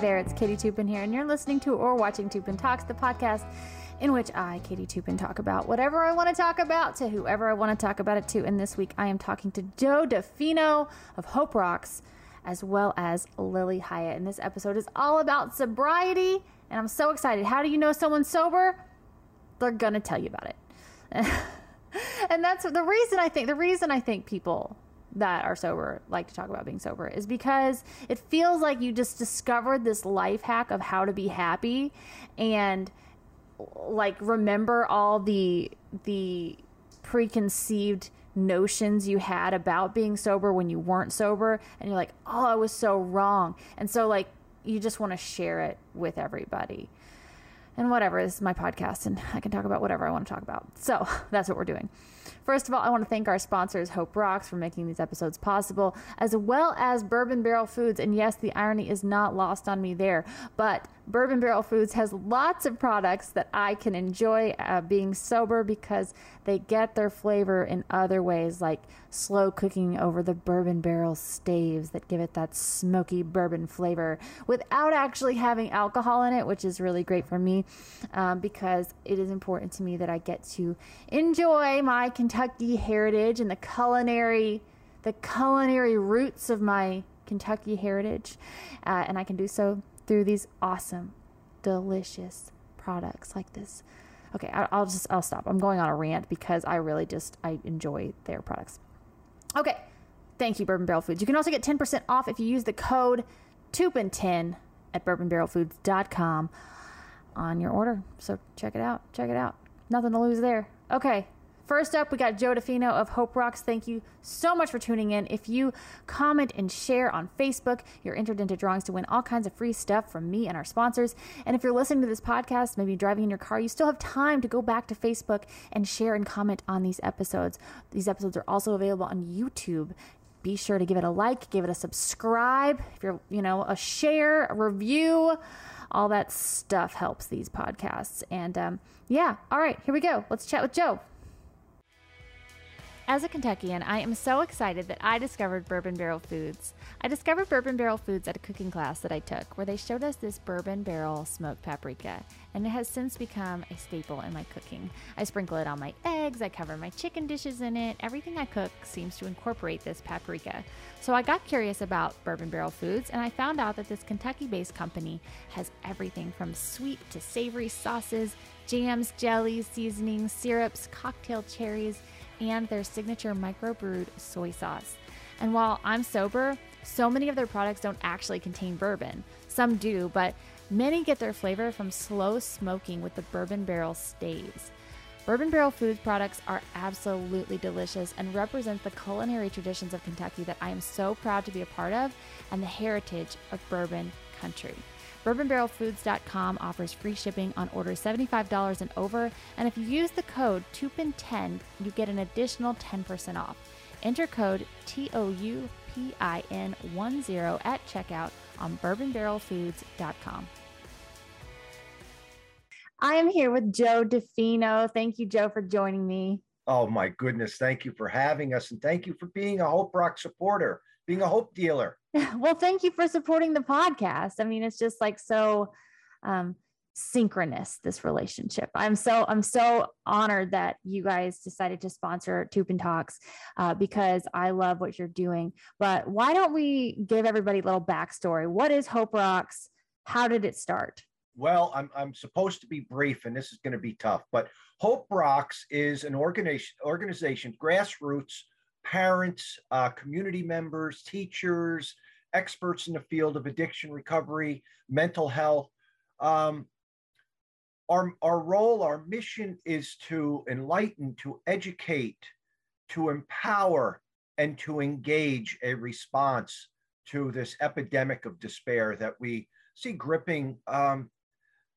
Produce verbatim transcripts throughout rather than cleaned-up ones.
there, it's Katie Toupin here, and you're listening to or watching Toupin Talks, the podcast in which I, Katie Toupin, talk about whatever I want to talk about to whoever I want to talk about it to. And this week I am talking to Joe Defino of Hope Rocks, as well as Lilly Hiatt. And this episode is all about sobriety, and I'm so excited. How do you know someone's sober? They're going to tell you about it. And that's the reason I think, the reason I think people that are sober like to talk about being sober is because it feels like you just discovered this life hack of how to be happy and like remember all the the preconceived notions you had about being sober when you weren't sober, and you're like, oh, I was so wrong. And so like you just want to share it with everybody. And whatever, this is my podcast and I can talk about whatever I want to talk about. So that's what we're doing. First of all, I want to thank our sponsors, Hope Rocks, for making these episodes possible, as well as Bourbon Barrel Foods. And yes, the irony is not lost on me there, but Bourbon Barrel Foods has lots of products that I can enjoy uh, being sober, because they get their flavor in other ways, like slow cooking over the bourbon barrel staves that give it that smoky bourbon flavor without actually having alcohol in it, which is really great for me um, because it is important to me that I get to enjoy my Kentucky heritage and the culinary, the culinary roots of my Kentucky heritage. Uh, and I can do so through these awesome, delicious products like this. Okay, I'll just, I'll stop. I'm going on a rant because I really just, I enjoy their products. Okay, thank you, Bourbon Barrel Foods. You can also get ten percent off if you use the code Toupin ten at bourbon barrel foods dot com on your order. So check it out, check it out. Nothing to lose there. Okay. First up, we got Joe Defino of Hope Rocks. Thank you so much for tuning in. If you comment and share on Facebook, you're entered into drawings to win all kinds of free stuff from me and our sponsors. And if you're listening to this podcast, maybe driving in your car, you still have time to go back to Facebook and share and comment on these episodes. These episodes are also available on YouTube. Be sure to give it a like, give it a subscribe. If you're, you know, a share, a review, all that stuff helps these podcasts. And um, yeah, all right, here we go. Let's chat with Joe. As a Kentuckian, I am so excited that I discovered Bourbon Barrel Foods. I discovered Bourbon Barrel Foods at a cooking class that I took, where they showed us this bourbon barrel smoked paprika, and it has since become a staple in my cooking. I sprinkle it on my eggs, I cover my chicken dishes in it. Everything I cook seems to incorporate this paprika. So I got curious about Bourbon Barrel Foods, and I found out that this Kentucky-based company has everything from sweet to savory sauces, jams, jellies, seasonings, syrups, cocktail cherries, and their signature microbrewed soy sauce. And while I'm sober, so many of their products don't actually contain bourbon. Some do, but many get their flavor from slow smoking with the bourbon barrel staves. Bourbon Barrel Foods products are absolutely delicious and represent the culinary traditions of Kentucky that I am so proud to be a part of, and the heritage of bourbon country. bourbon barrel foods dot com offers free shipping on orders seventy-five dollars and over, and if you use the code Toupin ten, you get an additional ten percent off. Enter code T O U P I N ten at checkout on bourbon barrel foods dot com. I am here with Joe Defino. Thank you, Joe, for joining me. Oh, my goodness. Thank you for having us, and thank you for being a Hope Rock supporter, being a Hope dealer. Well, thank you for supporting the podcast. I mean, it's just like so um, synchronous, this relationship. I'm so I'm so honored that you guys decided to sponsor Toupin Talks uh, because I love what you're doing. But why don't we give everybody a little backstory? What is Hope Rocks? How did it start? Well, I'm I'm supposed to be brief, and this is going to be tough. But Hope Rocks is an organization, organization grassroots. Parents, uh, community members, teachers, experts in the field of addiction recovery, mental health. Um, our, our role, our mission is to enlighten, to educate, to empower, and to engage a response to this epidemic of despair that we see gripping um,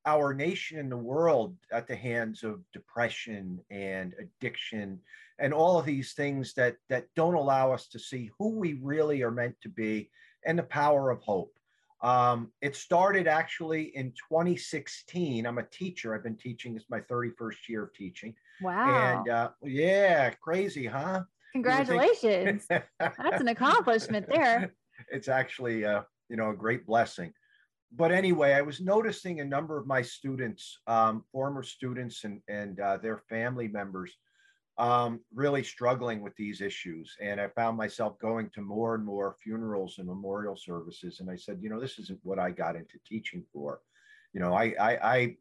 our nation and the world at the hands of depression and addiction and all of these things that, that don't allow us to see who we really are meant to be and the power of hope. Um, it started actually in twenty sixteen. I'm a teacher. I've been teaching. It's my thirty-first year of teaching. Wow. And uh, yeah, crazy, huh? Congratulations. That's an accomplishment there. It's actually, uh, you know, a great blessing. But anyway, I was noticing a number of my students, um, former students and, and uh, their family members, um, really struggling with these issues. And I found myself going to more and more funerals and memorial services. And I said, you know, this isn't what I got into teaching for. You know, I, I, I,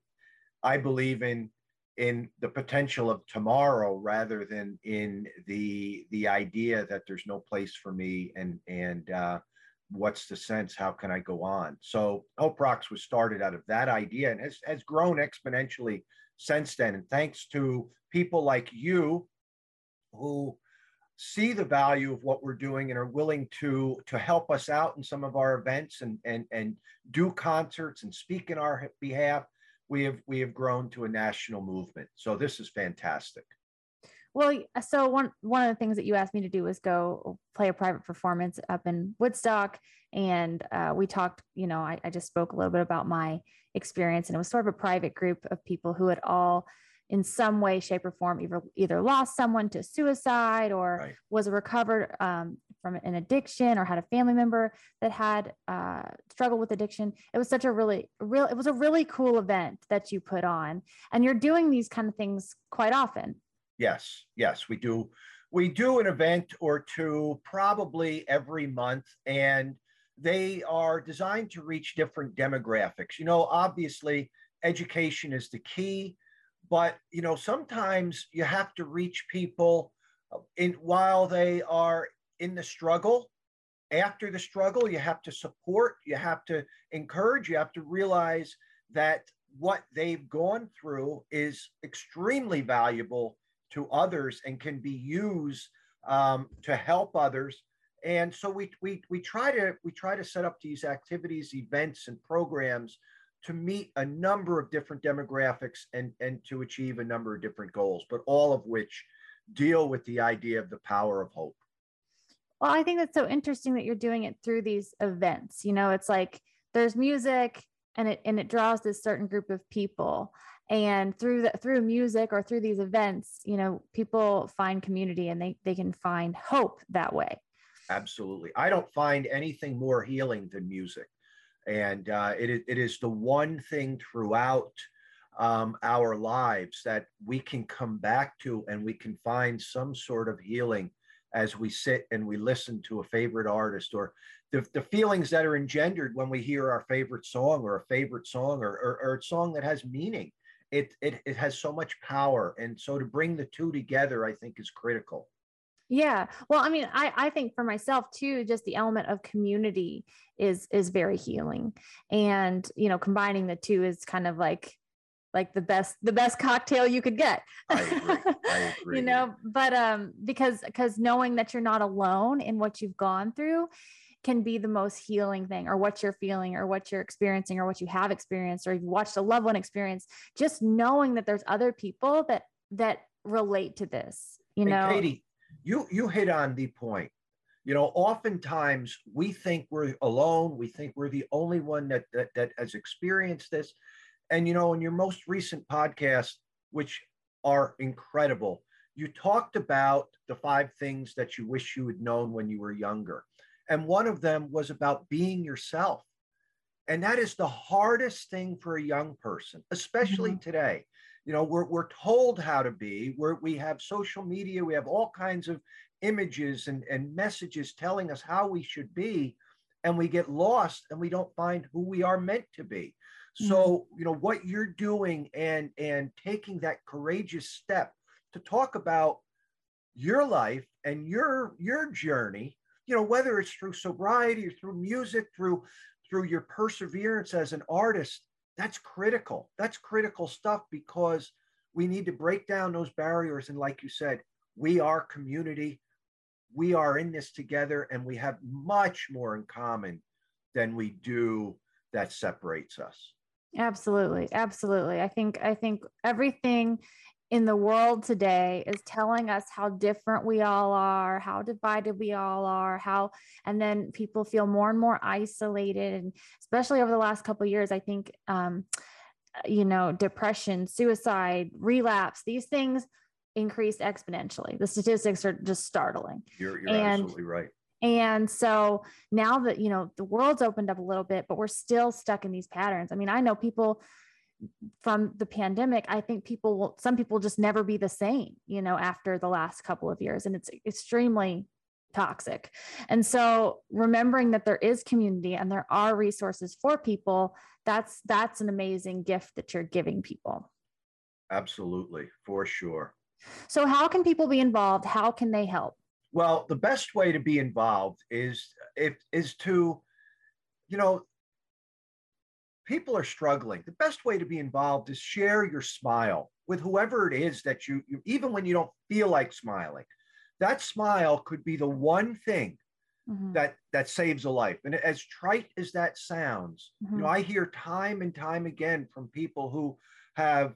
I believe in, in the potential of tomorrow rather than in the, the idea that there's no place for me and, and, uh, what's the sense? How can I go on? So Hope Rocks was started out of that idea and has, has grown exponentially since then. And thanks to people like you who see the value of what we're doing and are willing to, to help us out in some of our events and, and, and do concerts and speak in our behalf, we have, we have grown to a national movement. So this is fantastic. Well, so one, one of the things that you asked me to do was go play a private performance up in Woodstock. And uh, we talked, you know, I, I just spoke a little bit about my experience, and it was sort of a private group of people who had all in some way, shape or form, either, either lost someone to suicide or right. was recovered um, from an addiction or had a family member that had uh, struggled with addiction. It was such a really real, it was a really cool event that you put on, and you're doing these kind of things quite often. Yes, yes, we do. We do an event or two probably every month, and they are designed to reach different demographics. You know, obviously, education is the key, but, you know, sometimes you have to reach people in, while they are in the struggle. After the struggle, you have to support, you have to encourage, you have to realize that what they've gone through is extremely valuable to others and can be used um, to help others. And so we, we, we, try to, we try to set up these activities, events, and programs to meet a number of different demographics and, and to achieve a number of different goals, but all of which deal with the idea of the power of hope. Well, I think that's so interesting that you're doing it through these events. You know, it's like there's music and it, and it draws this certain group of people. And through the, through music or through these events, you know, people find community and they, they can find hope that way. Absolutely. I don't find anything more healing than music. And uh, it, it is the one thing throughout um, our lives that we can come back to, and we can find some sort of healing as we sit and we listen to a favorite artist, or the, the feelings that are engendered when we hear our favorite song or a favorite song or, or, or a song that has meaning. It, it it has so much power. And so to bring the two together, I think, is critical. Yeah. Well, I mean, I, I think for myself too, just the element of community is, is very healing. And, you know, combining the two is kind of like, like the best, the best cocktail you could get. I agree. I agree. You know, but um, because, because knowing that you're not alone in what you've gone through can be the most healing thing, or what you're feeling or what you're experiencing or what you have experienced, or you've watched a loved one experience, just knowing that there's other people that, that relate to this, you know. And Katie, you, you hit on the point. You know, oftentimes we think we're alone. We think we're the only one that, that, that has experienced this. And, you know, in your most recent podcast, which are incredible, you talked about the five things that you wish you had known when you were younger. And one of them was about being yourself. And that is the hardest thing for a young person, especially mm-hmm. today. You know, we're, we're told how to be, we're, we have social media, we have all kinds of images and, and messages telling us how we should be, and we get lost and we don't find who we are meant to be. Mm-hmm. So, you know, what you're doing and, and taking that courageous step to talk about your life and your, your journey, you know, whether it's through sobriety or through music, through, through your perseverance as an artist, that's critical. That's critical stuff, because we need to break down those barriers. And like you said, we are community. We are in this together, and we have much more in common than we do that separates us. Absolutely. Absolutely. I think, I think everything in the world today is telling us how different we all are, how divided we all are, how, and then people feel more and more isolated. And especially over the last couple of years, I think, um, you know, depression, suicide, relapse, these things increase exponentially. The statistics are just startling. You're, you're and, absolutely right. And so now that, you know, the world's opened up a little bit, but we're still stuck in these patterns. I mean, I know people from the pandemic, I think people will, some people just never be the same, you know, after the last couple of years, and it's extremely toxic. And so remembering that there is community and there are resources for people, that's, that's an amazing gift that you're giving people. Absolutely. For sure. So how can people be involved? How can they help? Well, the best way to be involved is, if, is to, you know, people are struggling. The best way to be involved is share your smile with whoever it is that you, you even when you don't feel like smiling, that smile could be the one thing mm-hmm. that, that saves a life. And as trite as that sounds, mm-hmm. you know, I hear time and time again from people who have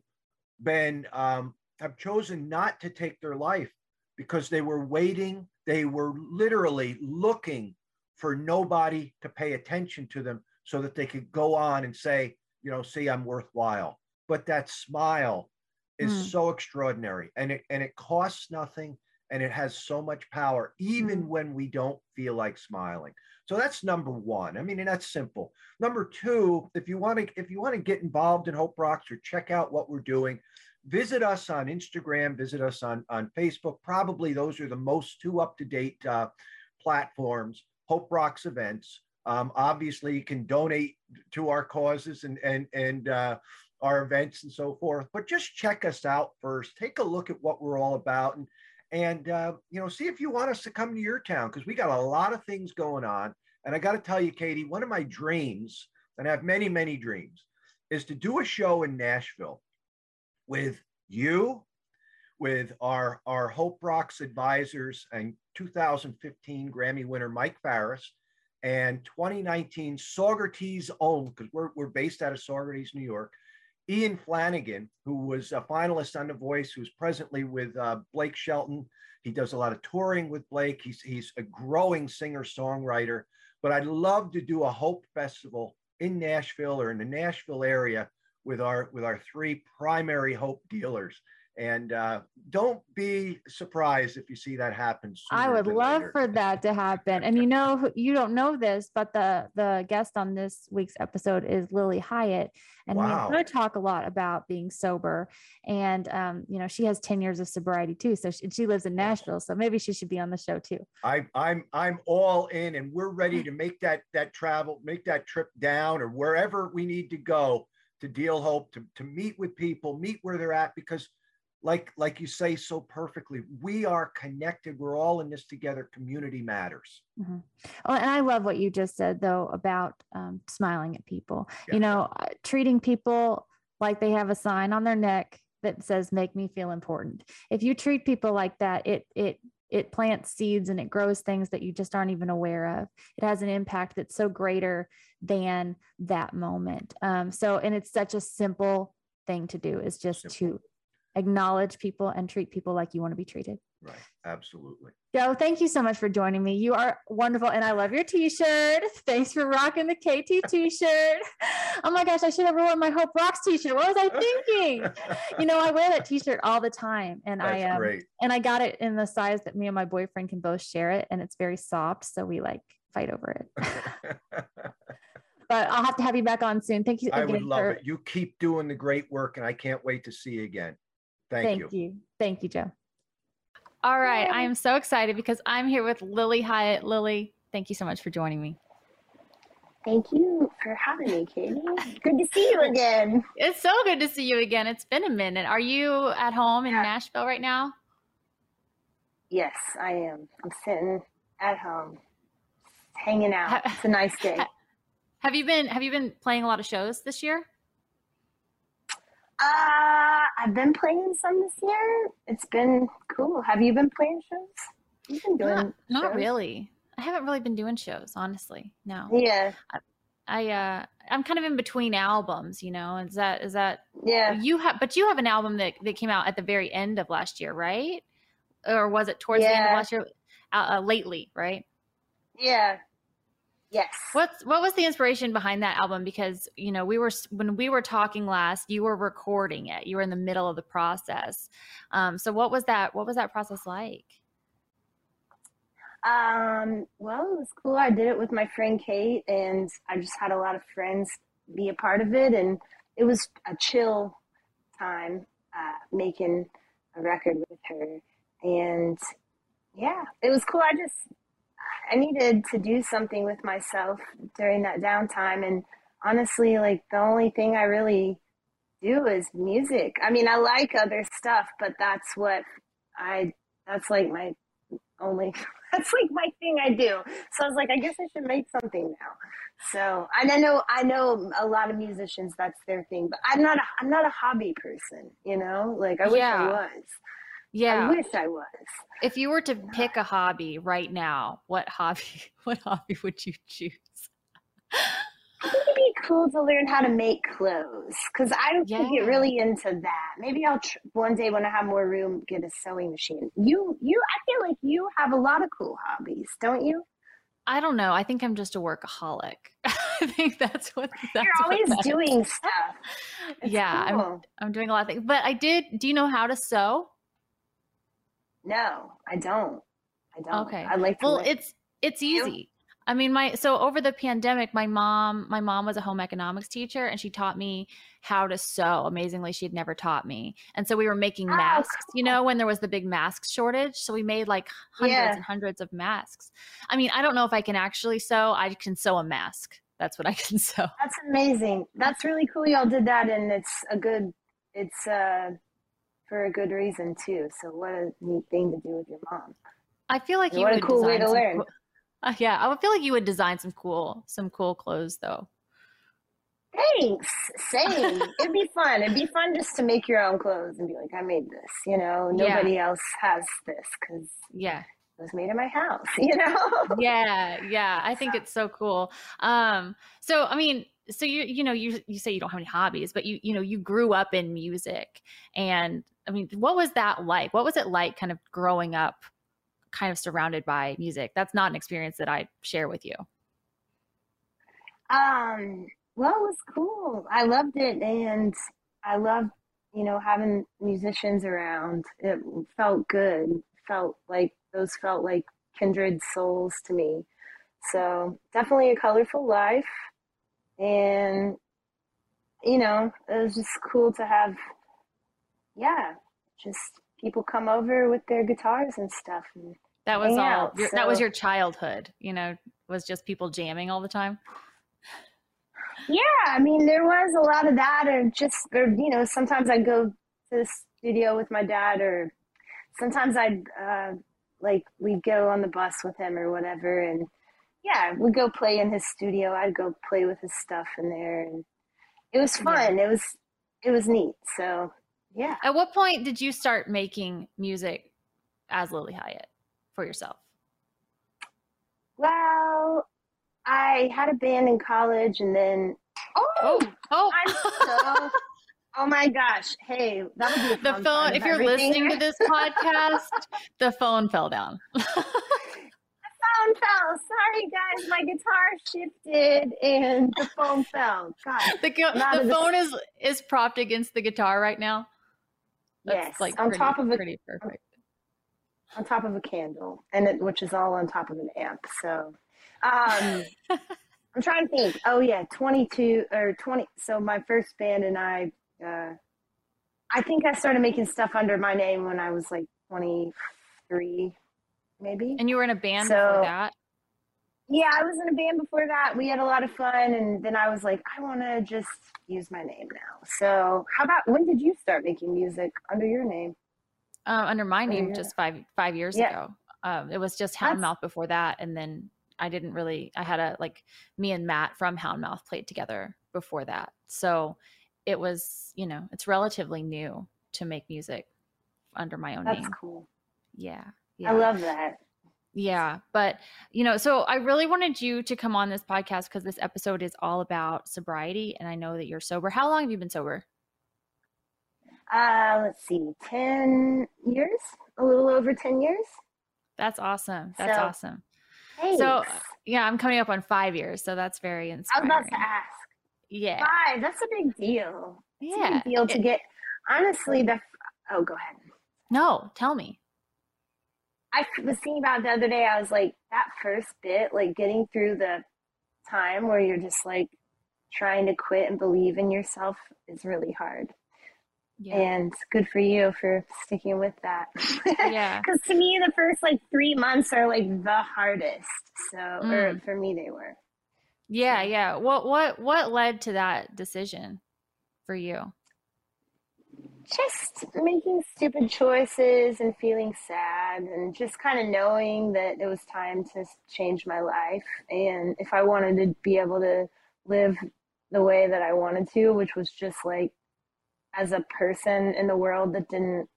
been, um, have chosen not to take their life because they were waiting. They were literally looking for nobody to pay attention to them so that they could go on and say, you know, see, I'm worthwhile. But that smile is mm. so extraordinary, and it, and it costs nothing, and it has so much power, even mm. when we don't feel like smiling. So that's number one. I mean, and that's simple. Number two, if you want to, if you want to get involved in Hope Rocks or check out what we're doing, visit us on Instagram, visit us on, on Facebook. Probably those are the most two up-to-date uh, platforms, Hope Rocks events. Um, obviously, you can donate to our causes and, and, and uh, our events and so forth, but just check us out first. Take a look at what we're all about, and, and uh, you know, see if you want us to come to your town, because we got a lot of things going on. And I got to tell you, Katie, one of my dreams, and I have many, many dreams, is to do a show in Nashville with you, with our, our Hope Rocks advisors and two thousand fifteen Grammy winner Mike Farris, and twenty nineteen Saugerties' own, because we're, we're based out of Saugerties, New York, Ian Flanagan, who was a finalist on The Voice, who's presently with uh, Blake Shelton. He does a lot of touring with Blake. He's, he's a growing singer-songwriter, but I'd love to do a Hope Festival in Nashville or in the Nashville area with our with our three primary Hope dealers. And uh, don't be surprised if you see that happen. I would love later. for that to happen. And you know, you don't know this, but the, the guest on this week's episode is Lilly Hiatt. And wow. we talk a lot about being sober. And, um, you know, she has ten years of sobriety too. So she, and she lives in Nashville. So maybe she should be on the show too. I, I'm, I'm all in, and we're ready to make that, that travel, make that trip down or wherever we need to go to deal hope, to, to meet with people, meet where they're at, because Like, like you say so perfectly, we are connected. We're all in this together. Community matters. Mm-hmm. Oh, and I love what you just said, though, about um, smiling at people. Yeah. You know, uh, treating people like they have a sign on their neck that says, "Make me feel important." If you treat people like that, it it it plants seeds and it grows things that you just aren't even aware of. It has an impact that's so greater than that moment. Um, so, and it's such a simple thing to do, is just simple. to acknowledge people and treat people like you want to be treated. Right. Absolutely. Joe, thank you so much for joining me. You are wonderful. And I love your t-shirt. Thanks for rocking the K T t-shirt. Oh my gosh, I should have worn my Hope Rocks t-shirt. What was I thinking? You know, I wear that t-shirt all the time, and That's I um, great. and I got it in the size that me and my boyfriend can both share it. And it's very soft. So we like fight over it. But I'll have to have you back on soon. Thank you. Again I would love for- it. You keep doing the great work, and I can't wait to see you again. Thank, Thank you. you. Thank you, Joe. All right. I am so excited because I'm here with Lilly Hiatt. Lilly, thank you so much for joining me. Thank you for having me, Katie. Good to see you again. It's so good to see you again. It's been a minute. Are you at home in Nashville right now? Yes, I am. I'm sitting at home, hanging out. It's a nice day. Have you been, have you been playing a lot of shows this year? Uh, I've been playing some this year. It's been cool. Have you been playing shows? You've been doing Not, not really. I haven't really been doing shows, honestly. No. Yeah. I, I, uh, I'm kind of in between albums, you know, is that, is that, yeah, you have, but you have an album that, that came out at the very end of last year, right? Or was it towards yeah. the end of last year? Uh, uh, lately, right? Yeah. Yes. What's, what was the inspiration behind that album? Because, you know, we were, when we were talking last, you were recording it, you were in the middle of the process. Um, so what was that, what was that process like? Um, well, it was cool. I did it with my friend Kate, and I just had a lot of friends be a part of it. And it was a chill time uh, making a record with her. And yeah, it was cool. I just, I needed to do something with myself during that downtime. And honestly, like the only thing I really do is music. I mean, I like other stuff, but that's what I, that's like my only, that's like my thing I do. So I was like, I guess I should make something now. So, and I know, I know a lot of musicians, that's their thing, but I'm not, a, I'm not a hobby person, you know, like I wish yeah. I was. Yeah. I wish I was. If you were to pick a hobby right now, what hobby, what hobby would you choose? I think it'd be cool to learn how to make clothes, because I yeah. could get really into that. Maybe I'll tr- one day when I have more room, get a sewing machine. You, you, I feel like you have a lot of cool hobbies, don't you? I don't know. I think I'm just a workaholic. I think that's what that's you're always what that doing is. Stuff. It's yeah, cool. I'm I'm doing a lot of things. But I did. Do you know how to sew? No, I don't. I don't. Okay. I like to well, work. it's it's easy. You? I mean, my so over the pandemic, my mom, my mom was a home economics teacher, and she taught me how to sew. Amazingly, she had never taught me, and so we were making oh, masks. Cool. You know, when there was the big mask shortage, so we made like hundreds yeah. and hundreds of masks. I mean, I don't know if I can actually sew. I can sew a mask. That's what I can sew. That's amazing. That's really cool. Y'all did that, and it's a good. It's uh, for a good reason too. So what a neat thing to do with your mom. I feel like you what would a cool way to learn. Cool- Uh, yeah, I would feel like you would design some cool, some cool clothes though. Thanks. Same. It'd be fun. It'd be fun just to make your own clothes and be like, I made this, you know, nobody yeah. else has this because yeah, it was made in my house, you know? yeah. Yeah. I think so. It's so cool. Um, so, I mean, so you, you know, you, you say you don't have any hobbies, but you, you know, you grew up in music, and I mean, what was that like? What was it like kind of growing up kind of surrounded by music? That's not an experience that I share with you. Um, well, it was cool. I loved it. And I loved, you know, having musicians around. It felt good. Felt like those felt like kindred souls to me. So definitely a colorful life. And, you know, it was just cool to have, yeah, just people come over with their guitars and stuff. And that was all. Out, your, so. That was your childhood, you know, was just people jamming all the time. Yeah, I mean, there was a lot of that, or just, or, you know, sometimes I'd go to the studio with my dad, or sometimes I'd uh, like we'd go on the bus with him or whatever, and yeah, we'd go play in his studio. I'd go play with his stuff in there, and it was fun. Yeah. It was it was neat. So. Yeah. At what point did you start making music as Lilly Hiatt for yourself? Well, I had a band in college, and then oh, oh, oh. I'm so oh my gosh! Hey, that would be the phone. If you're everything. Listening to this podcast, the phone fell down. The phone fell. Sorry, guys, my guitar shifted, and the phone fell. God, the, the phone this- is is propped against the guitar right now. That's yes, like on pretty, top of a pretty perfect. On top of a candle, and it, which is all on top of an amp. So, um, I'm trying to think. Oh yeah, twenty-two or twenty. So my first band and I, uh, I think I started making stuff under my name when I was like twenty-three, maybe. And you were in a band so, before that? Yeah, I was in a band before that. We had a lot of fun, and then I was like, I want to just use my name now. So how about, when did you start making music under your name? Uh, under my under name, your... just five five years yeah. ago. Um, it was just Houndmouth before that, and then I didn't really, I had a, like, me and Matt from Houndmouth played together before that. So it was, you know, it's relatively new to make music under my own That's name. That's cool. Yeah, yeah. I love that. Yeah. But, you know, so I really wanted you to come on this podcast because this episode is all about sobriety. And I know that you're sober. How long have you been sober? Uh, let's see, ten years, a little over ten years. That's awesome. That's so, awesome. Thanks. So, yeah, I'm coming up on five years. So that's very inspiring. I was about to ask. Yeah. Five. That's a big deal. It's yeah. a big deal to it, get, honestly, the, oh, go ahead. No, tell me. I was thinking about it the other day. I was like, that first bit, like getting through the time where you're just like trying to quit and believe in yourself is really hard. Yeah. And good for you for sticking with that. Yeah. Because to me, the first like three months are like the hardest. So mm. or for me, they were. Yeah. Yeah. What, what, what led to that decision for you? Just making stupid choices and feeling sad and just kind of knowing that it was time to change my life. And if I wanted to be able to live the way that I wanted to, which was just like as a person in the world that didn't,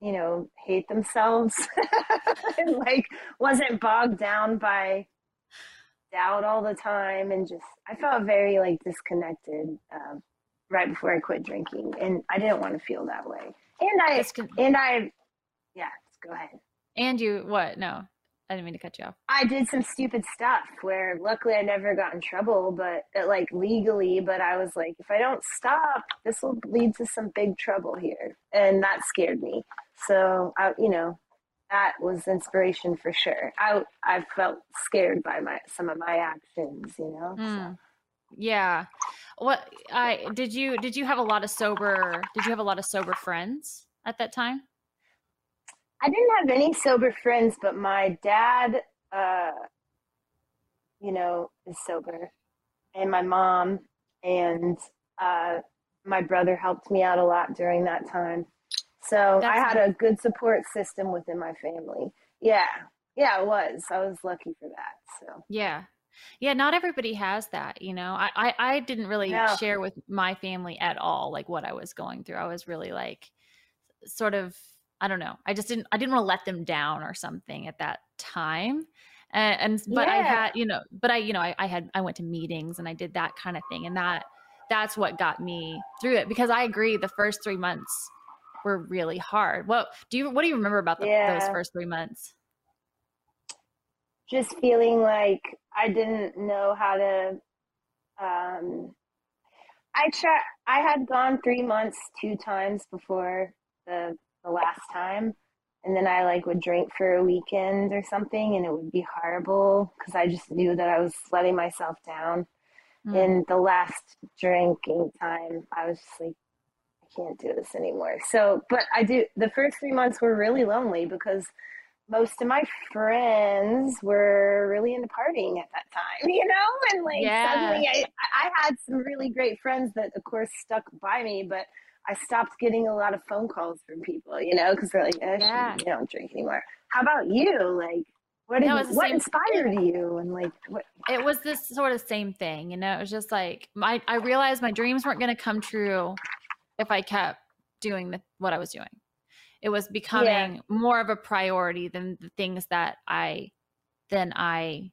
you know, hate themselves and like wasn't bogged down by doubt all the time. And just, I felt very like disconnected, um, right before I quit drinking, and I didn't want to feel that way. And I, and I, yeah, go ahead. And you, what? No, I didn't mean to cut you off. I did some stupid stuff where luckily I never got in trouble, but like legally, but I was like, if I don't stop, this will lead to some big trouble here. And that scared me. So I, you know, that was inspiration for sure. I, I felt scared by my, some of my actions, you know? Mm. So. Yeah. What I did you did you have a lot of sober did you have a lot of sober friends at that time? I didn't have any sober friends, but my dad uh you know is sober, and my mom, and uh my brother helped me out a lot during that time. So That's I had nice. a good support system within my family. Yeah. Yeah, it was. I was lucky for that. So yeah. Yeah. Not everybody has that, you know. I, I, I didn't really no. share with my family at all, like what I was going through. I was really like, sort of, I don't know. I just didn't, I didn't want to let them down or something at that time. And, and but yeah. I had, you know, but I, you know, I, I had, I went to meetings and I did that kind of thing. And that, that's what got me through it, because I agree. The first three months were really hard. What do you, what do you remember about the, yeah. those first three months? Just feeling like I didn't know how to, um, I tried, I had gone three months, two times before the, the last time. And then I like would drink for a weekend or something, and it would be horrible because I just knew that I was letting myself down. Mm. And the last drinking time, I was just like, I can't do this anymore. So, but I do, the first three months were really lonely because most of my friends were really into partying at that time, you know? And like yeah. suddenly I, I had some really great friends that of course stuck by me, but I stopped getting a lot of phone calls from people, you know, because they're like, eh, yeah. you don't drink anymore. How about you? Like, what did you, what inspired thing. you? And like, what? It was this sort of same thing, you know? It was just like, my, I realized my dreams weren't going to come true if I kept doing the, what I was doing. It was becoming yeah. more of a priority than the things that I, than I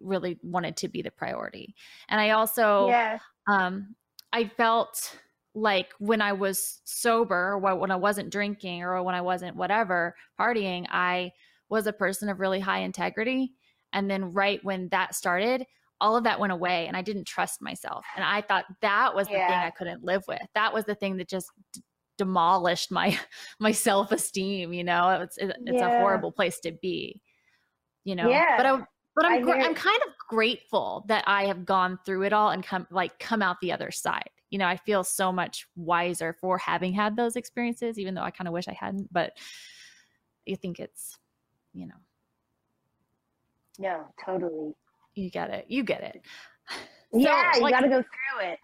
really wanted to be the priority. And I also, yeah. um, I felt like when I was sober, or when I wasn't drinking, or when I wasn't whatever partying, I was a person of really high integrity. And then right when that started, all of that went away, and I didn't trust myself. And I thought that was yeah. the thing I couldn't live with. That was the thing that just demolished my my self-esteem, you know. It's it's yeah. a horrible place to be, you know. Yeah. But I but I'm I gr- I'm kind of grateful that I have gone through it all and come like come out the other side. You know, I feel so much wiser for having had those experiences, even though I kind of wish I hadn't. But I think it's, you know. No, totally. You get it. You get it. So, yeah, you like, got to go through it.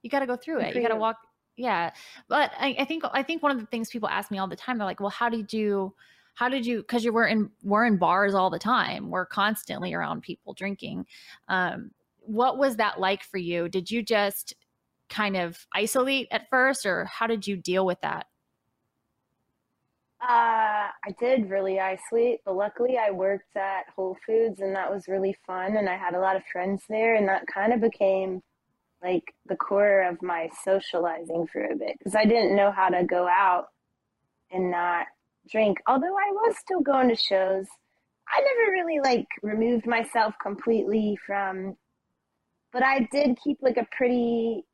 You got to go through it. You got to walk. Yeah. But I, I think, I think one of the things people ask me all the time, they're like, well, how did you, how did you, cause you were in, we're in bars all the time. We're constantly around people drinking. Um, what was that like for you? Did you just kind of isolate at first, or how did you deal with that? Uh, I did really isolate, but luckily I worked at Whole Foods, and that was really fun. And I had a lot of friends there, and that kind of became like the core of my socializing for a bit, because I didn't know how to go out and not drink. Although I was still going to shows, I never really like removed myself completely from, but I did keep like a pretty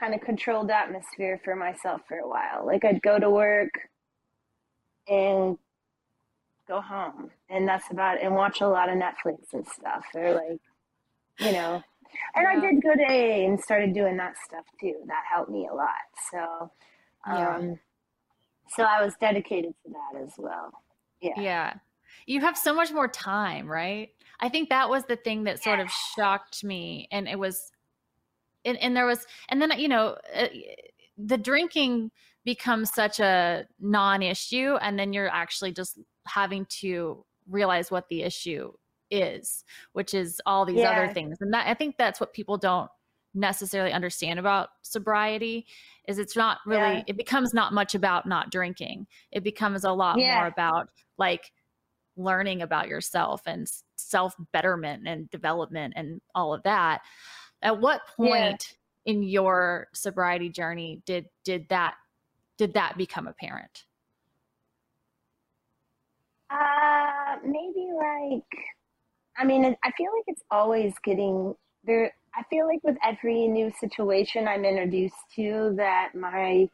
kind of controlled atmosphere for myself for a while. Like I'd go to work and go home, and that's about it, and watch a lot of Netflix and stuff, or like, you know. And yeah. I did go to A A and started doing that stuff too. That helped me a lot. So, um, yeah. so I was dedicated to that as well. Yeah. Yeah. You have so much more time, right? I think that was the thing that sort yeah. of shocked me. And it was, and, and there was, and then, you know, uh, the drinking becomes such a non-issue. And then you're actually just having to realize what the issue is, which is all these yeah. other things. And that, I think that's what people don't necessarily understand about sobriety, is it's not really, yeah. it becomes not much about not drinking. It becomes a lot yeah. more about like learning about yourself and self-betterment and development and all of that. At what point yeah. in your sobriety journey did, did that, did that become apparent? Uh, maybe like, I mean, I feel like it's always getting there. I feel like with every new situation I'm introduced to, that my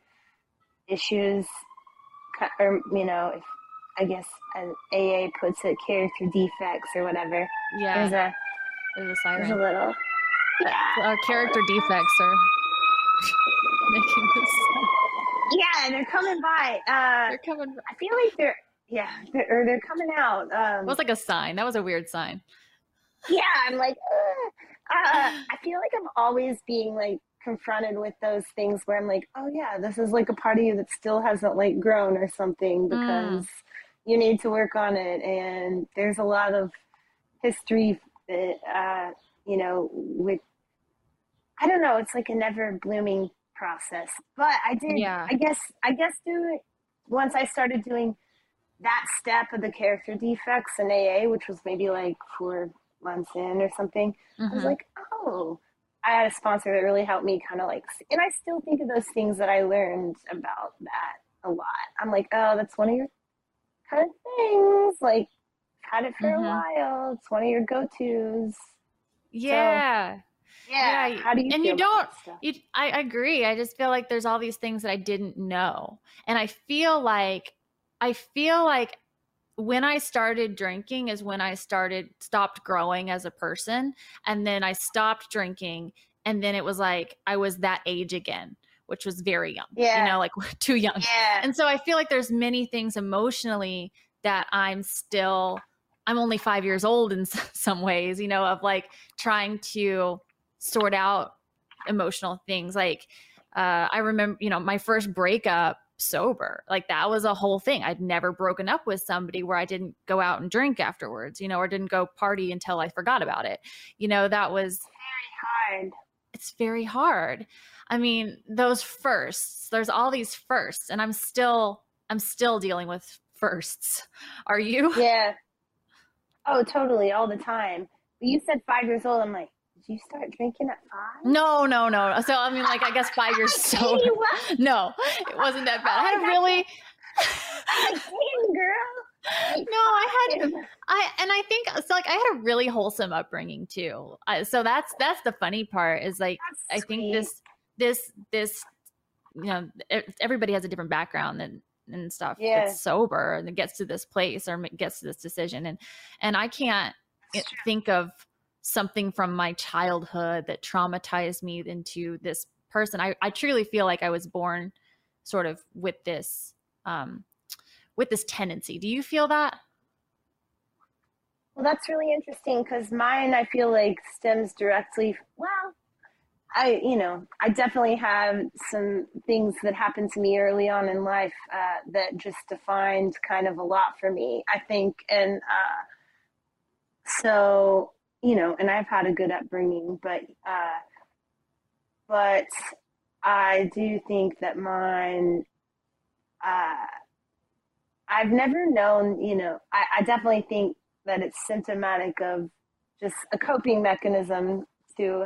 issues, or, you know, if I guess as A A puts it, character defects or whatever. Yeah. There's a, there's a siren. There's a little. Yeah. Our character defects are making this sound. Yeah, they're coming by. Uh, they're coming by. I feel like they're. Yeah, they're, or they're coming out. Um, it was like a sign. That was a weird sign. Yeah, I'm like, uh, uh, I feel like I'm always being like confronted with those things where I'm like, oh yeah, this is like a part of you that still hasn't like grown or something, because mm. you need to work on it. And there's a lot of history, that, uh, you know, with, I don't know, it's like a never blooming process. But I did, yeah. I guess, I guess do once I started doing that step of the character defects in A A, which was maybe like four months in or something, mm-hmm. I was like, oh, I had a sponsor that really helped me kind of like, and I still think of those things that I learned about that a lot. I'm like, oh, that's one of your kind of things. Like, had it for mm-hmm. a while. It's one of your go-tos. Yeah. So, yeah. yeah. How do you and you don't, you, I, I agree. I just feel like there's all these things that I didn't know. And I feel like, I feel like when I started drinking is when I started, stopped growing as a person. And then I stopped drinking. And then it was like, I was that age again, which was very young, yeah. you know, like too young. Yeah. And so I feel like there's many things emotionally that I'm still, I'm only five years old in some ways, you know, of like trying to sort out emotional things. Like uh, I remember, you know, my first breakup, sober. Like that was a whole thing. I'd never broken up with somebody where I didn't go out and drink afterwards, you know, or didn't go party until I forgot about it. You know, that was very hard. It's very hard. I mean, those firsts, there's all these firsts, and I'm still, I'm still dealing with firsts. Are you? Yeah. Oh, totally. All the time. But you said five years old. I'm like, you start drinking at five? No, no, no. So, I mean, like, I guess five years sober. No, it wasn't that bad. I had a really... I'm like, damn, girl. No, I had... I And I think, so, like, I had a really wholesome upbringing, too. Uh, so that's that's the funny part is, like, I think this, this, this, you know, everybody has a different background and, and stuff yeah. that's sober and gets to this place or gets to this decision. And, and I can't think of something from my childhood that traumatized me into this person. I, I truly feel like I was born sort of with this, um, with this tendency. Do you feel that? Well, that's really interesting, because mine, I feel like stems directly, well, I, you know, I definitely have some things that happened to me early on in life, uh, that just defined kind of a lot for me, I think. And, uh, so, you know, and I've had a good upbringing, but, uh, but I do think that mine, uh, I've never known, you know, I, I definitely think that it's symptomatic of just a coping mechanism to,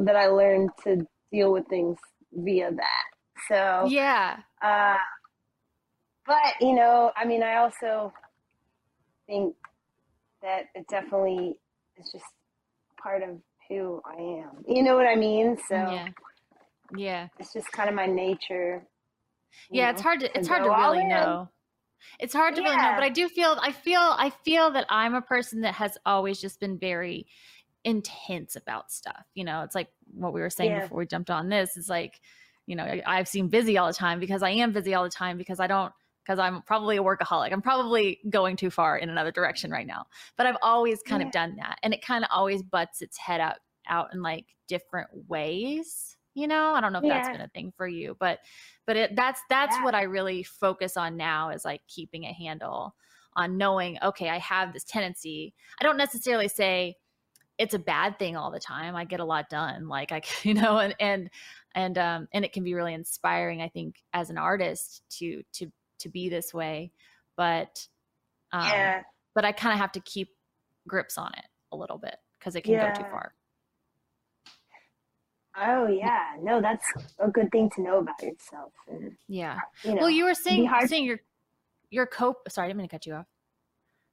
that I learned to deal with things via that. So, yeah. Uh, but, you know, I mean, I also think that it definitely, it's just part of who I am. You know what I mean? So yeah, yeah. It's just kind of my nature. Yeah, know, it's hard to, to it's hard to really know. It's hard to yeah. really know, but I do feel, I feel, I feel that I'm a person that has always just been very intense about stuff. You know, it's like what we were saying yeah. before we jumped on this. It's like, you know, I, I've seen busy all the time because I am busy all the time because I don't, because I'm probably a workaholic. I'm probably going too far in another direction right now, but I've always kind yeah. of done that. And it kind of always butts its head out, out in like different ways. You know, I don't know if yeah. that's been a thing for you, but, but it, that's, that's yeah. what I really focus on now is like keeping a handle on knowing, okay, I have this tendency. I don't necessarily say it's a bad thing all the time. I get a lot done. Like I, you know, and, and, and, um, and it can be really inspiring, I think, as an artist to, to, to be this way, but, um, yeah. but I kind of have to keep grips on it a little bit because it can yeah. go too far. Oh yeah, no, that's a good thing to know about yourself. And, yeah. You know, well, you were saying, hard- saying your your cope. Sorry, I didn't mean to cut you off.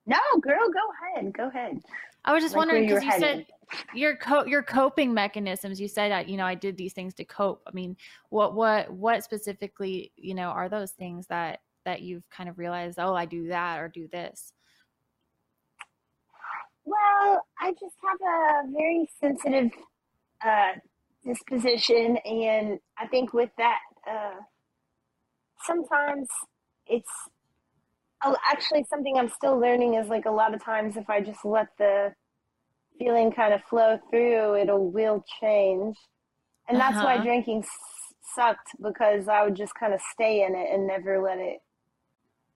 No, girl, go ahead, go ahead. I was just like wondering because you, you said your co- your coping mechanisms. You said that, you know, I did these things to cope. I mean, what what what specifically, you know, are those things that that you've kind of realized? Oh, I do that or do this. Well, I just have a very sensitive. Uh, disposition, and I think with that uh sometimes it's actually something I'm still learning is like a lot of times if I just let the feeling kind of flow through, it'll will change. And that's uh-huh. why drinking s- sucked because I would just kind of stay in it and never let it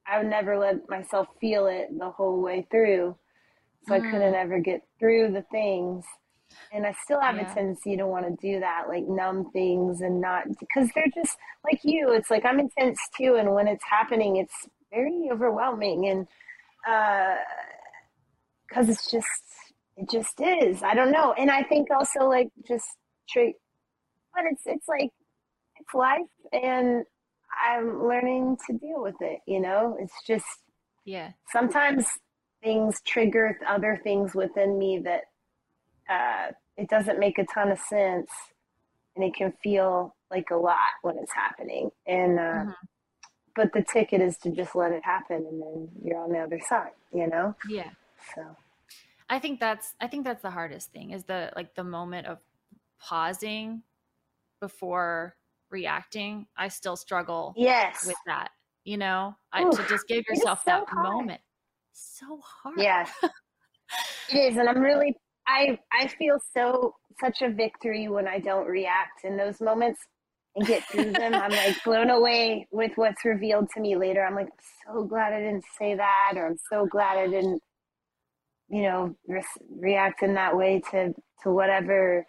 I would never let myself feel it the whole way through, so mm. I couldn't ever get through the things. And I still have yeah. a tendency to want to do that, like numb things and not, because they're just like you, it's like I'm intense too. And when it's happening, it's very overwhelming. And uh, because it's just, it just is, I don't know. And I think also like just treat, but it's, it's like, it's life and I'm learning to deal with it. You know, it's just, yeah, sometimes things trigger other things within me that, Uh, it doesn't make a ton of sense, and it can feel like a lot when it's happening. And uh, mm-hmm. but the ticket is to just let it happen, and then you're on the other side, you know? Yeah. So I think that's I think that's the hardest thing is the like the moment of pausing before reacting. I still struggle yes. with that, you know, I, Ooh, to just give yourself so that hard. moment. So hard. Yeah, it is, and I'm really. I, I feel so such a victory when I don't react in those moments and get through them. I'm like blown away with what's revealed to me later. I'm like, I'm so glad I didn't say that, or I'm so glad I didn't, you know, re- react in that way to, to whatever.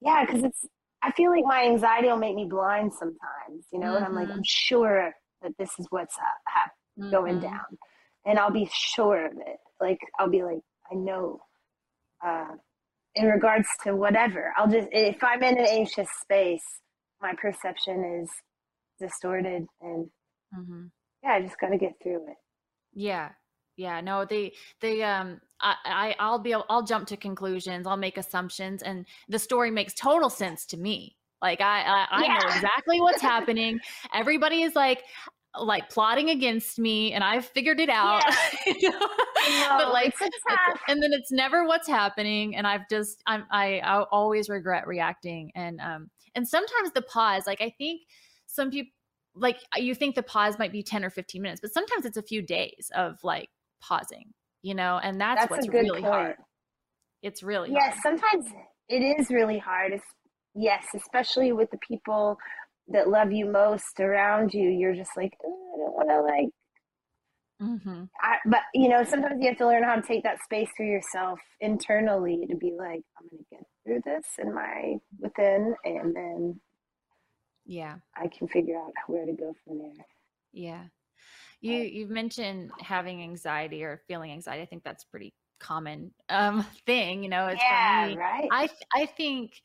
Yeah, because it's I feel like my anxiety will make me blind sometimes, you know, mm-hmm. and I'm like, I'm sure that this is what's ha- ha- going mm-hmm. down. And I'll be sure of it. Like, I'll be like, I know. Uh, in regards to whatever, I'll just, if I'm in an anxious space, my perception is distorted and mm-hmm. yeah, I just got to get through it. Yeah. Yeah. No, the, the, um, I, I, I'll be, I'll jump to conclusions. I'll make assumptions and the story makes total sense to me. Like I, I, I yeah. know exactly what's happening. Everybody is like, like plotting against me and I've figured it out, yeah. you know? No, but like, it's it's, and then it's never what's happening. And I've just, I'm, I, I always regret reacting. And, um, and sometimes the pause, like, I think some people, like you think the pause might be ten or fifteen minutes, but sometimes it's a few days of like pausing, you know, and that's, that's what's really point. hard. It's really, yes, hard. Sometimes it is really hard. It's, yes. Especially with the people that love you most around you, you're just like, oh, I don't want to like, mm-hmm. I, but you know, sometimes you have to learn how to take that space for yourself internally to be like, I'm going to get through this in my within, and then yeah, I can figure out where to go from there. Yeah. You, you've mentioned having anxiety or feeling anxiety. I think that's pretty common um, thing, you know, it's yeah, for me. Right. I, I think,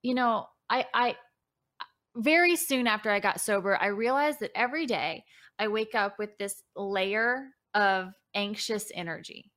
you know, I, I, very soon after I got sober, I realized that every day I wake up with this layer of anxious energy,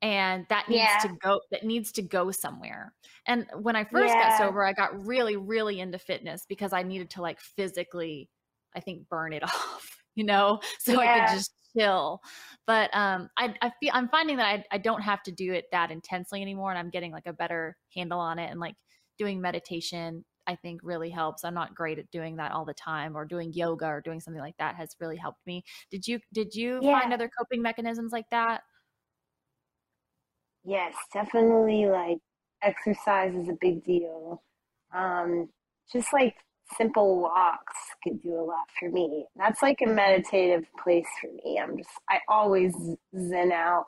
and that needs yeah. to go, that needs to go somewhere. And when I first yeah. got sober, I got really, really into fitness because I needed to like physically, I think, burn it off. you know, so yeah. I could just chill. But um, I, I feel I'm finding that I, I don't have to do it that intensely anymore. And I'm getting like a better handle on it. And like doing meditation, I think really helps. I'm not great at doing that all the time, or doing yoga or doing something like that has really helped me. Did you, did you yeah. find other coping mechanisms like that? Yes, definitely. Like exercise is a big deal. Um, just like simple walks could do a lot for me. That's like a meditative place for me. I'm just, I always zen out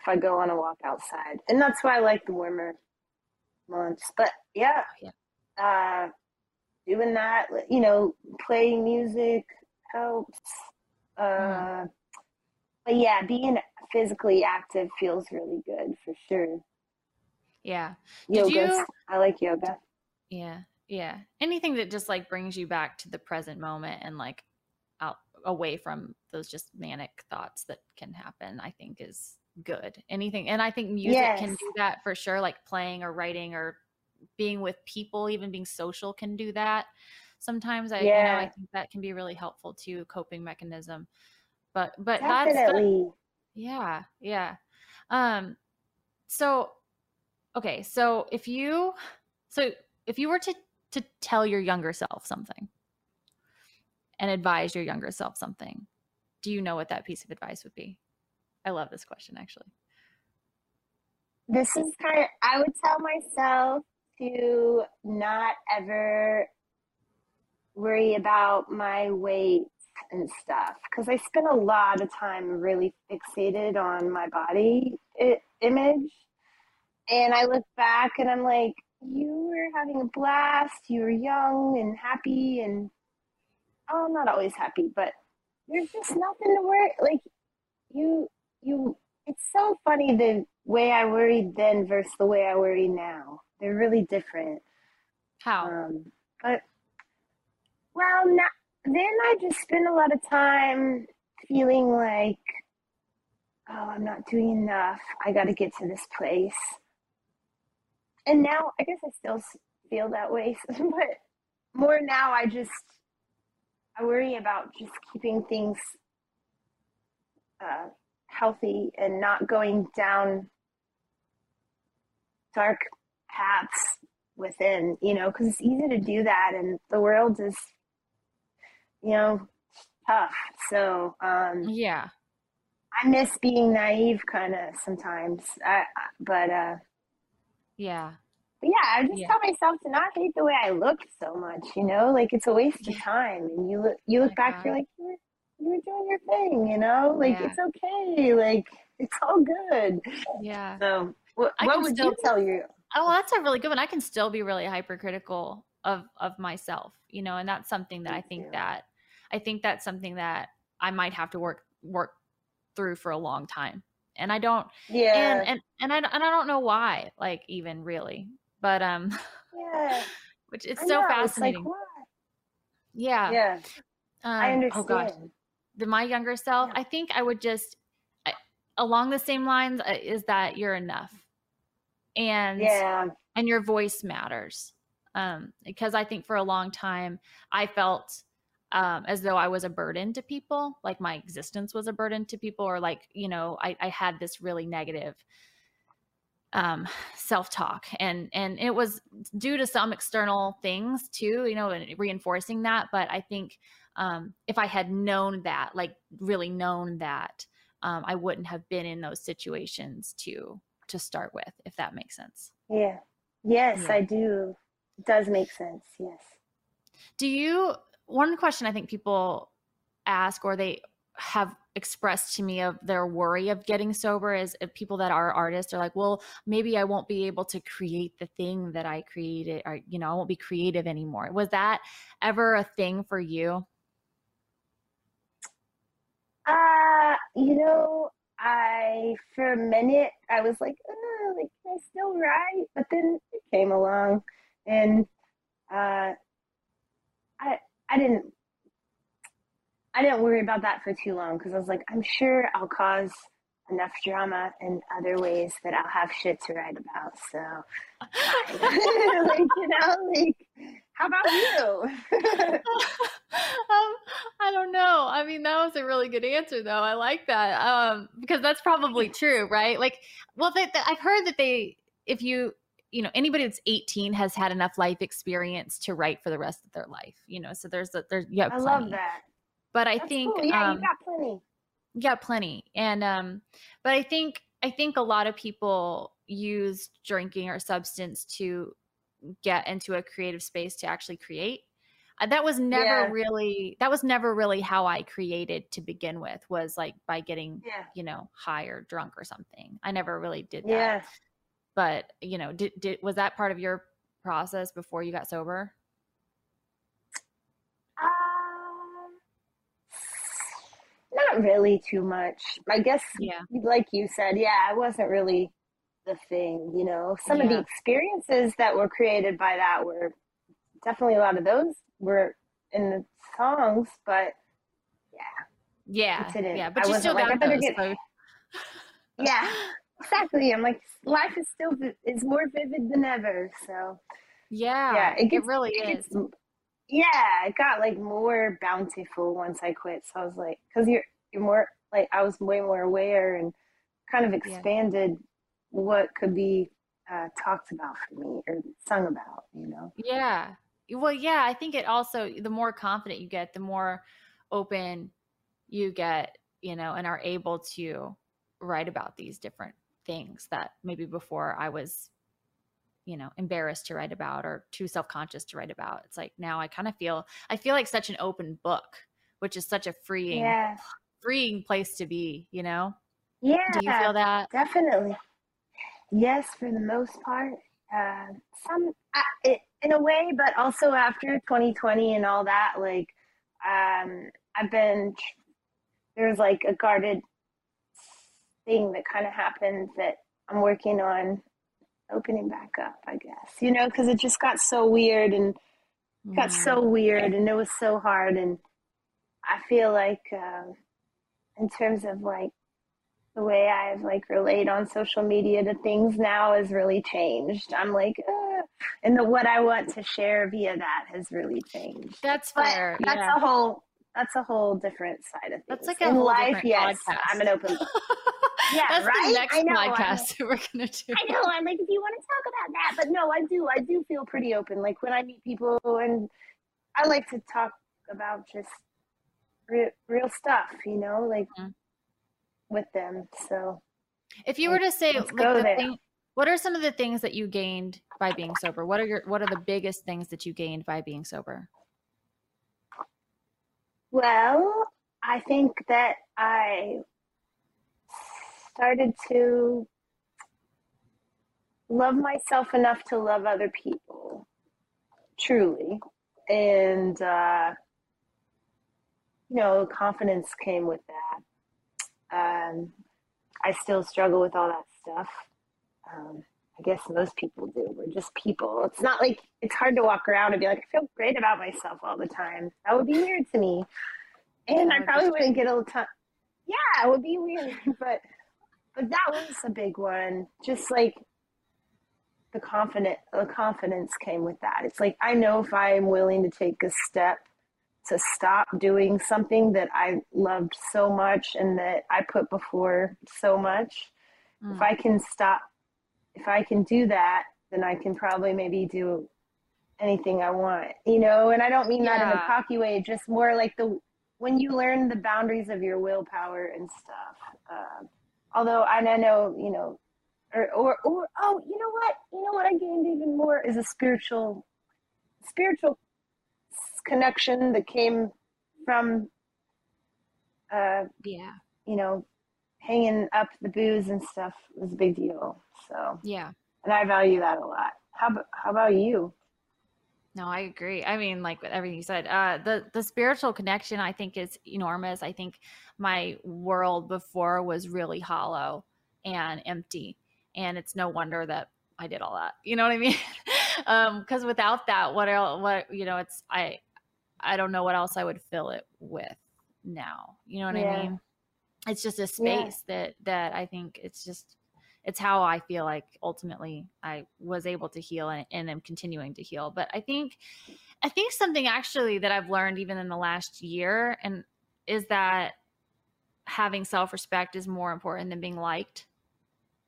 if I go on a walk outside. And that's why I like the warmer months. But yeah, yeah. Uh, doing that, you know, playing music helps. Uh, mm. But yeah, being physically active feels really good for sure. Yeah. Did yoga. You, I like yoga. Yeah. Yeah. Anything that just like brings you back to the present moment and like out away from those just manic thoughts that can happen, I think is good. Anything. And I think music yes. can do that for sure. Like playing or writing or being with people, even being social can do that. Sometimes I, yeah. you know, I think that can be really helpful too, coping mechanism, but, but definitely. That's, yeah. Yeah. Um, so, okay. So if you, so if you were to, to tell your younger self something and advise your younger self something, do you know what that piece of advice would be? I love this question, actually. This is kind of, I would tell myself to not ever worry about my weight and stuff, because I spent a lot of time really fixated on my body image. And I look back and I'm like, you were having a blast, you were young and happy, and oh, not always happy, but there's just nothing to worry. Like you, you, it's so funny the way I worried then versus the way I worry now. They're really different. How? Um, but well, not, then I just spend a lot of time feeling like, oh, I'm not doing enough. I got to get to this place. And now, I guess I still feel that way, but more now I just, I worry about just keeping things uh, healthy and not going down dark paths within, you know, because it's easy to do that, and the world is, you know, tough. So, um, yeah. I miss being naive kind of sometimes, I, I, but... uh Yeah. But yeah, I just yeah. tell myself to not hate the way I look so much, you know, like it's a waste of time. And you look, you look oh back, God. You're like, you were doing your thing, you know, like yeah. it's okay. Like it's all good. Yeah. So what, what would still, you tell you? Oh, that's a really good one. I can still be really hypercritical of, of myself, you know, and that's something that Thank I think you. that, I think that's something that I might have to work, work through for a long time. And I don't, yeah. and, and, and I, and I don't know why, like even really, but, um, yeah. which it's I so know. fascinating. It's like, what? Yeah. Yeah. Um, I understand. Oh gosh. The, my younger self, yeah. I think I would just, I, along the same lines uh, is that you're enough, and, yeah. and your voice matters. Um, because I think for a long time I felt Um, as though I was a burden to people, like my existence was a burden to people, or like, you know, I, I had this really negative um, self-talk, and, and it was due to some external things too, you know, and reinforcing that. But I think um, if I had known that, like really known that, um, I wouldn't have been in those situations to, to start with, if that makes sense. Yeah. Yes, yeah. I do. It does make sense. Yes. Do you, One question I think people ask, or they have expressed to me, of their worry of getting sober is if people that are artists are like, well, maybe I won't be able to create the thing that I created, or, you know, I won't be creative anymore. Was that ever a thing for you? Uh, you know, I, for a minute I was like, oh, like, can I still write? But then it came along, and, uh, I, I didn't, I didn't worry about that for too long, because I was like, I'm sure I'll cause enough drama in other ways that I'll have shit to write about. So, like, you know, like, how about you? um, I don't know. I mean, that was a really good answer, though. I like that, um, because that's probably true, right? Like, well, they, they, I've heard that they, if you, you know, anybody that's eighteen has had enough life experience to write for the rest of their life, you know, so there's a, there's, yeah, I love that. But I that's think, cool. yeah, um, you got plenty. You got plenty. And, um, but I think, I think a lot of people use drinking or substance to get into a creative space to actually create. That was never yeah. really, that was never really how I created to begin with, was like by getting, yeah. you know, high or drunk or something. I never really did that. Yeah. But, you know, did, did, was that part of your process before you got sober? Um, not really too much. I guess, yeah. like you said, yeah, I wasn't really the thing, you know, some yeah. of the experiences that were created by that were definitely a lot of those. Were in the songs, but yeah, yeah, it yeah. But I you still got like, those. Get... So... yeah, exactly. I'm like, life is still is more vivid than ever. So yeah, yeah, it, gets, it really it is. Gets, yeah, it got like more bountiful once I quit. So I was like, because you're you're more like I was way more aware and kind of expanded yeah. what could be uh, talked about for me or sung about. You know. Yeah. Well, yeah, I think it also, the more confident you get, the more open you get, you know, and are able to write about these different things that maybe before I was, you know, embarrassed to write about or too self-conscious to write about. It's like now I kind of feel, I feel like such an open book, which is such a freeing, yeah. freeing place to be, you know? Yeah. Do you feel that? Definitely. Yes, for the most part. Uh, some, I, it, in a way, but also after twenty twenty and all that, like, um, I've been, there's like a guarded thing that kind of happened that I'm working on opening back up, I guess, you know, because it just got so weird and mm-hmm. got so weird and it was so hard. And I feel like, um, in terms of like the way I've like relate on social media to things now has really changed. I'm like, uh, and the, what I want to share via that has really changed. That's fair. But that's yeah. a whole, that's a whole different side of things. That's like a in whole life, different yes, podcast. I'm an open book. Yeah, that's right? The next I know, podcast that we're going to do. I know. I'm like, if you want to talk about that, but no, I do. I do feel pretty open. Like when I meet people and I like to talk about just re- real stuff, you know, like, mm-hmm. with them. So if you were to say like, the thing, what are some of the things that you gained by being sober? What are your what are the biggest things that you gained by being sober? Well, I think that I started to love myself enough to love other people truly, and uh you know, confidence came with that. Um, I still struggle with all that stuff. Um, I guess most people do. We're just people. It's not like, it's hard to walk around and be like, I feel great about myself all the time. That would be weird to me. And I probably wouldn't get all the time. Yeah, it would be weird. But, but that was a big one. Just like the confident, the confidence came with that. It's like, I know if I'm willing to take a step to stop doing something that I loved so much and that I put before so much. Mm. If I can stop, if I can do that, then I can probably maybe do anything I want, you know? And I don't mean yeah. that in a cocky way, just more like the, when you learn the boundaries of your willpower and stuff. Um, although I know, you know, or, or, or, oh, you know what, you know what I gained even more is a spiritual, spiritual connection that came from uh yeah you know, hanging up the booze and stuff was a big deal. So yeah, and I value that a lot. How, how about you? No, I agree. I mean, like with everything you said, uh the the spiritual connection I think is enormous. I think my world before was really hollow and empty, and it's no wonder that I did all that, you know what I mean? Um, cause without that, what else, what, you know, it's, I, I don't know what else I would fill it with now. You know what yeah. I mean? It's just a space yeah. that, that I think it's just, it's how I feel like ultimately I was able to heal and, and am continuing to heal. But I think I think something actually that I've learned even in the last year and is that having self-respect is more important than being liked.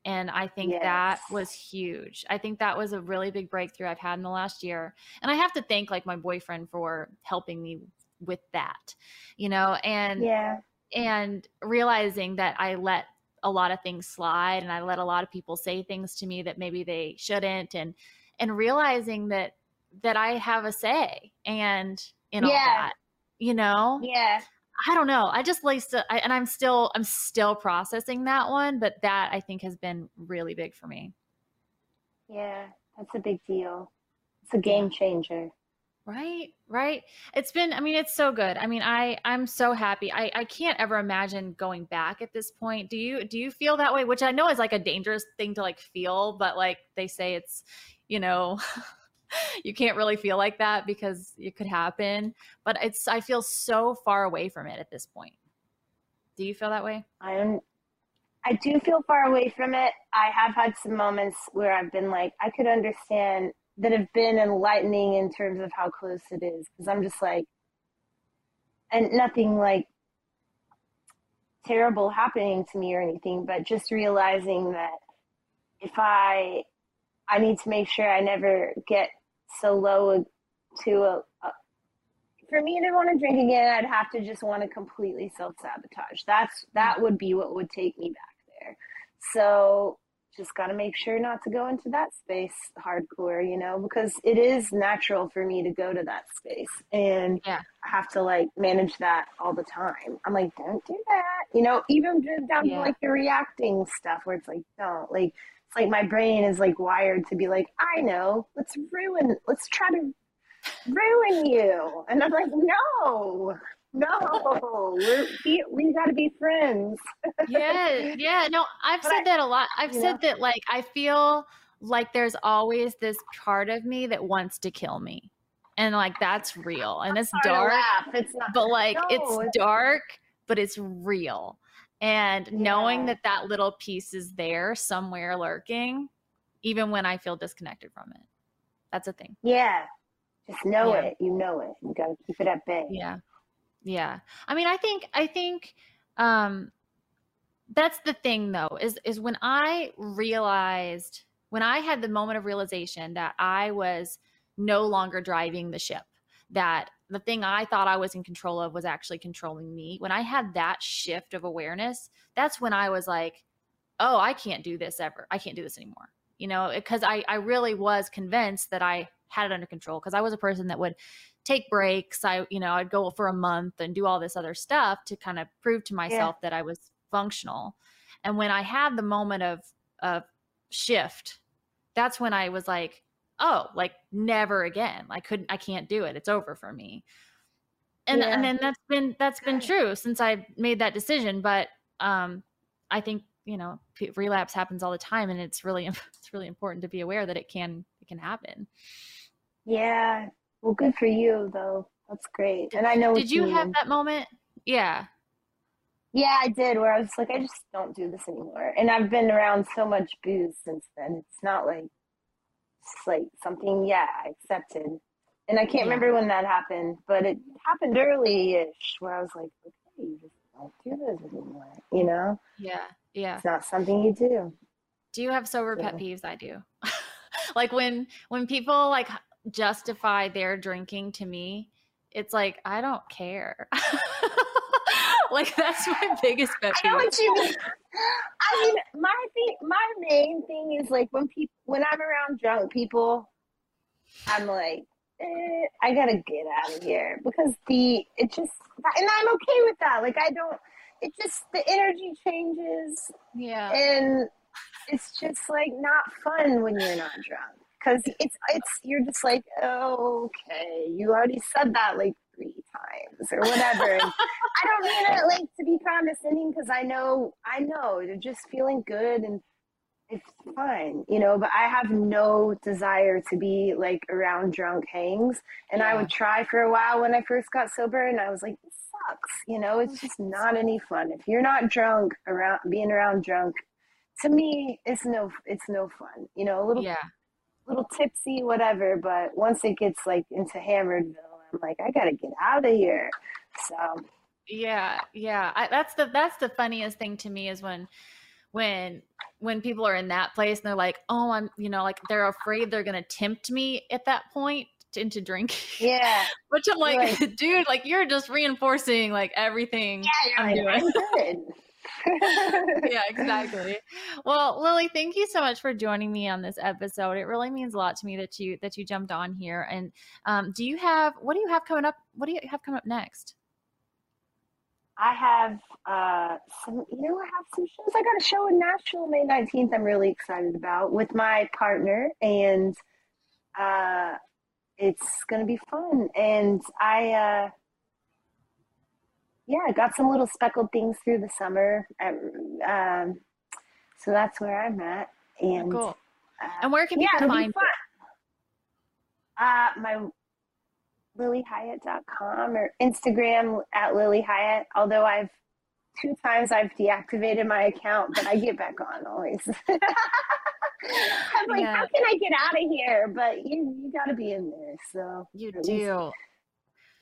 And I think yes. that was huge. I think that was a really big breakthrough I've had in the last year. And I have to thank like my boyfriend for helping me with that, you know, and, yeah. and realizing that I let a lot of things slide and I let a lot of people say things to me that maybe they shouldn't. And, and realizing that, that I have a say and in yeah. all that, you know? Yeah. I don't know. I just like to, I, and I'm still, I'm still processing that one, but that I think has been really big for me. Yeah. That's a big deal. It's a game yeah. changer. Right. Right. It's been, I mean, it's so good. I mean, I, I'm so happy. I, I can't ever imagine going back at this point. Do you, do you feel that way? Which I know is like a dangerous thing to like feel, but like they say it's, you know, you can't really feel like that because it could happen, but it's, I feel so far away from it at this point. Do you feel that way? I don't, I do feel far away from it. I have had some moments where I've been like, I could understand that have been enlightening in terms of how close it is. Cause I'm just like, and nothing like terrible happening to me or anything, but just realizing that if I, I need to make sure I never get so low to a, a for me to want to drink again, I'd have to just want to completely self-sabotage. That's, that would be what would take me back there. So just got to make sure not to go into that space hardcore, you know, because it is natural for me to go to that space and yeah. I have to like manage that all the time. I'm like, don't do that. You know, even just down yeah. to like the reacting stuff where it's like, don't like, like my brain is like wired to be like, I know, let's ruin, let's try to ruin you. And I'm like, no, no, we're, we, we got to be friends. Yeah. Yeah. No, I've but said I, that a lot. I've said know? that, like, I feel like there's always this part of me that wants to kill me. And like, that's real. And it's dark, it's not, but like, no, it's, it's dark, but it's real. And knowing yeah. that that little piece is there somewhere lurking, even when I feel disconnected from it. That's a thing. Yeah. Just know yeah. it. You know it. You got to keep it at bay. Yeah. Yeah. I mean, I think, I think um, that's the thing though, is, is when I realized, when I had the moment of realization that I was no longer driving the ship, that the thing I thought I was in control of was actually controlling me. When I had that shift of awareness, that's when I was like, oh, I can't do this ever. I can't do this anymore. You know, because I, I really was convinced that I had it under control because I was a person that would take breaks. I, you know, I'd go for a month and do all this other stuff to kind of prove to myself yeah. that I was functional. And when I had the moment of, of shift, that's when I was like, oh, like never again. I couldn't, I can't do it. It's over for me. And, yeah. and then that's been, that's been true since I made that decision. But, um, I think, you know, relapse happens all the time and it's really, it's really important to be aware that it can, it can happen. Yeah. Well, good for you though. That's great. Did, and I know, did you, you have that moment? Yeah. Yeah, I did, where I was like, I just don't do this anymore. And I've been around so much booze since then. It's not like, It's like something, yeah, I accepted. And I can't yeah. remember when that happened, but it happened early-ish where I was like, okay, you just don't do this anymore, you know? Yeah, yeah. It's not something you do. Do you have sober yeah. pet peeves? I do. Like when when people like justify their drinking to me, it's like, I don't care. Like that's my biggest pet peeve. I know what you mean. I mean, my thing, my main thing is like when people, when I'm around drunk people, I'm like, eh, I gotta get out of here because the it just, and I'm okay with that. Like I don't, it just the energy changes. Yeah, and it's just like not fun when you're not drunk because it's it's you're just like, oh, okay, you already said that like three times or whatever. I don't mean it like to be condescending because I know I know you're just feeling good and it's fine, you know, but I have no desire to be like around drunk hangs. And yeah. I would try for a while when I first got sober and I was like, this sucks, you know, it's just not any fun. If you're not drunk around being around drunk, to me, it's no it's no fun. You know, a little yeah. little tipsy, whatever. But once it gets like into Hammerdville, I'm like, I gotta get out of here. So yeah, yeah. I, that's the that's the funniest thing to me is when when when people are in that place and they're like, oh, I'm, you know, like they're afraid they're gonna tempt me at that point into drinking. Yeah. Which I'm like, like, dude, like you're just reinforcing like everything. Yeah, you're I'm like, doing. I'm good. Yeah, exactly. Well, Lilly, thank you so much for joining me on this episode. It really means a lot to me that you that you jumped on here. And um, do you have what do you have coming up? What do you have coming up next? I have uh, some, you know, I have some shows. I got a show in Nashville May nineteenth. I'm really excited about with my partner, and uh, it's going to be fun. And I. Uh, Yeah, I got some little speckled things through the summer. Um, so that's where I'm at. And, cool. Uh, and where can people yeah, find you? Uh, my Lilly Hiatt dot com or Instagram at Lilly Hiatt. Although I've two times I've deactivated my account, but I get back on always. I'm like, yeah. How can I get out of here? But you you got to be in there. So you do. Least,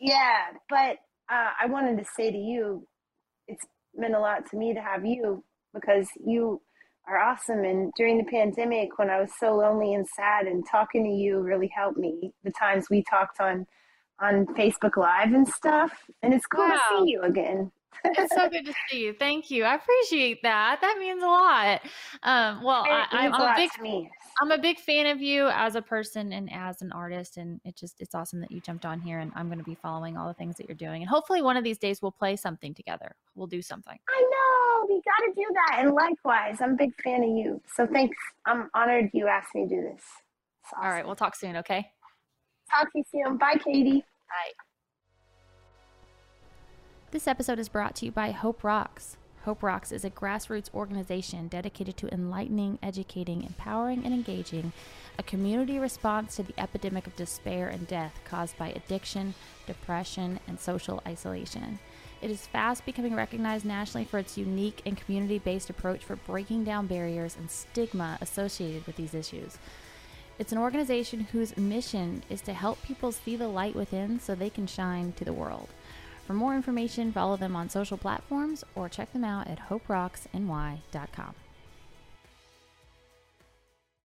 yeah, but. Uh, I wanted to say to you, it's meant a lot to me to have you because you are awesome. And during the pandemic, when I was so lonely and sad, and talking to you really helped me. The times we talked on, on Facebook Live and stuff, and it's cool wow. to see you again. It's so good to see you. Thank you. I appreciate that. That means a lot. Um, well, I, I'm, a big, I'm a big fan of you as a person and as an artist. And it just, it's awesome that you jumped on here, and I'm going to be following all the things that you're doing. And hopefully one of these days we'll play something together. We'll do something. I know. We got to do that. And likewise, I'm a big fan of you. So thanks. I'm honored you asked me to do this. Awesome. All right. We'll talk soon. Okay. Talk to you soon. Bye, Katie. Bye. This episode is brought to you by Hope Rocks. Hope Rocks is a grassroots organization dedicated to enlightening, educating, empowering, and engaging a community response to the epidemic of despair and death caused by addiction, depression, and social isolation. It is fast becoming recognized nationally for its unique and community-based approach for breaking down barriers and stigma associated with these issues. It's an organization whose mission is to help people see the light within so they can shine to the world. For more information, follow them on social platforms or check them out at hope rocks n y dot com.